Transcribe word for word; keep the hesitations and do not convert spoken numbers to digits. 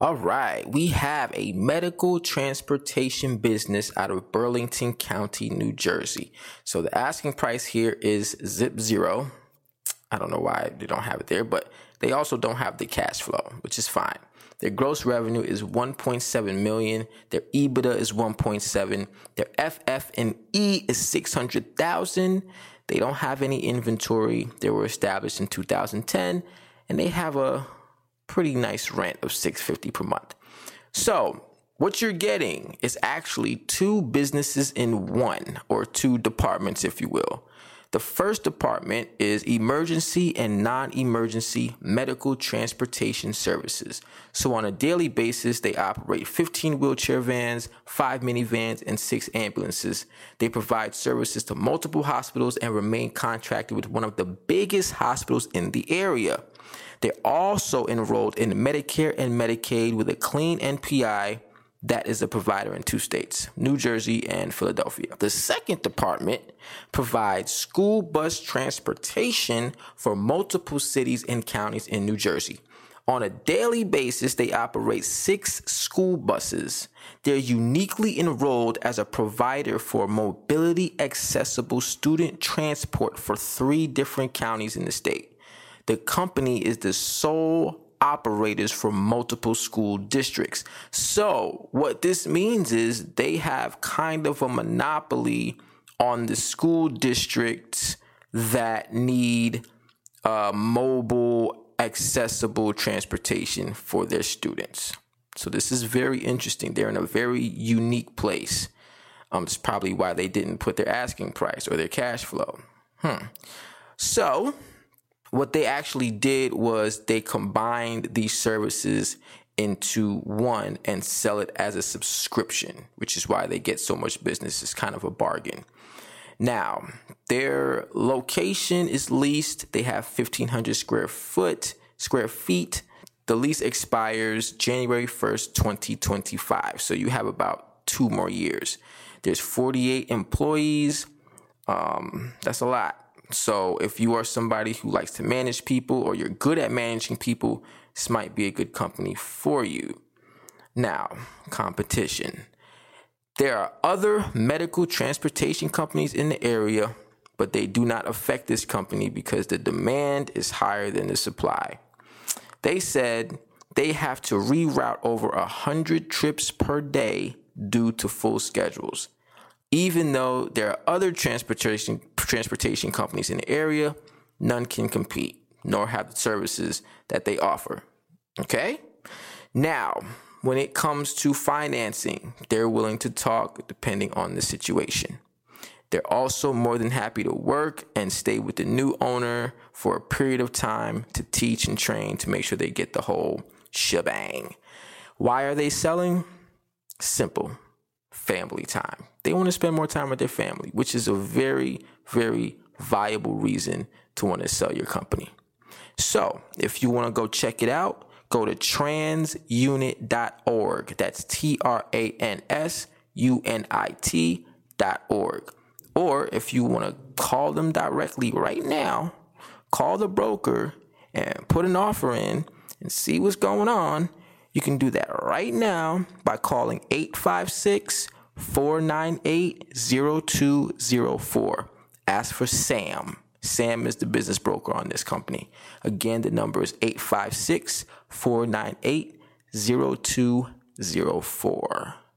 All right, we have a medical transportation business out of Burlington County, New Jersey. So the asking price here is zip zero. I don't know why they don't have it there, but they also don't have the cash flow, which is fine. Their gross revenue is one point seven million dollars. Their EBITDA is one point seven. Their F F and E is six hundred thousand dollars. They don't have any inventory. They were established in two thousand ten, and they have a pretty nice rent of six hundred fifty dollars per month. So what you're getting is actually two businesses in one, or two departments, if you will. The first department is emergency and non-emergency medical transportation services. So on a daily basis, they operate fifteen wheelchair vans, five minivans, and six ambulances. They provide services to multiple hospitals and remain contracted with one of the biggest hospitals in the area. They're also enrolled in Medicare and Medicaid with a clean N P I that is a provider in two states, New Jersey and Philadelphia. The second department provides school bus transportation for multiple cities and counties in New Jersey. On a daily basis, they operate six school buses. They're uniquely enrolled as a provider for mobility accessible student transport for three different counties in the state. The company is the sole operators for multiple school districts. So what this means is they have kind of a monopoly on the school districts that need uh, mobile, accessible transportation for their students. So this is very interesting. They're in a very unique place. Um, it's probably why they didn't put their asking price or their cash flow. Hmm. So what they actually did was they combined these services into one and sell it as a subscription, which is why they get so much business. It's kind of a bargain. Now, their location is leased. They have fifteen hundred square foot, square feet. The lease expires January first, twenty twenty-five. So you have about two more years. There's forty-eight employees. Um, that's a lot. So if you are somebody who likes to manage people, or you're good at managing people, this might be a good company for you. Now, competition. There are other medical transportation companies in the area, but they do not affect this company because the demand is higher than the supply. They said they have to reroute over one hundred trips per day due to full schedules. Even though there are other transportation transportation companies in the area, none can compete, nor have the services that they offer. Okay? Now, when it comes to financing, they're willing to talk depending on the situation. They're also more than happy to work and stay with the new owner for a period of time to teach and train to make sure they get the whole shebang. Why are they selling? Simple. Family time. They want to spend more time with their family, which is a very, very viable reason to want to sell your company. So if you want to go check it out, go to transunit dot org. That's T R A N S U N I T dot org. Or if you want to call them directly right now, call the broker and put an offer in and see what's going on. You can do that right now by calling eight five six, four nine eight, zero two zero four. Ask for Sam. Sam is the business broker on this company. Again, the number is eight five six, four nine eight, zero two zero four.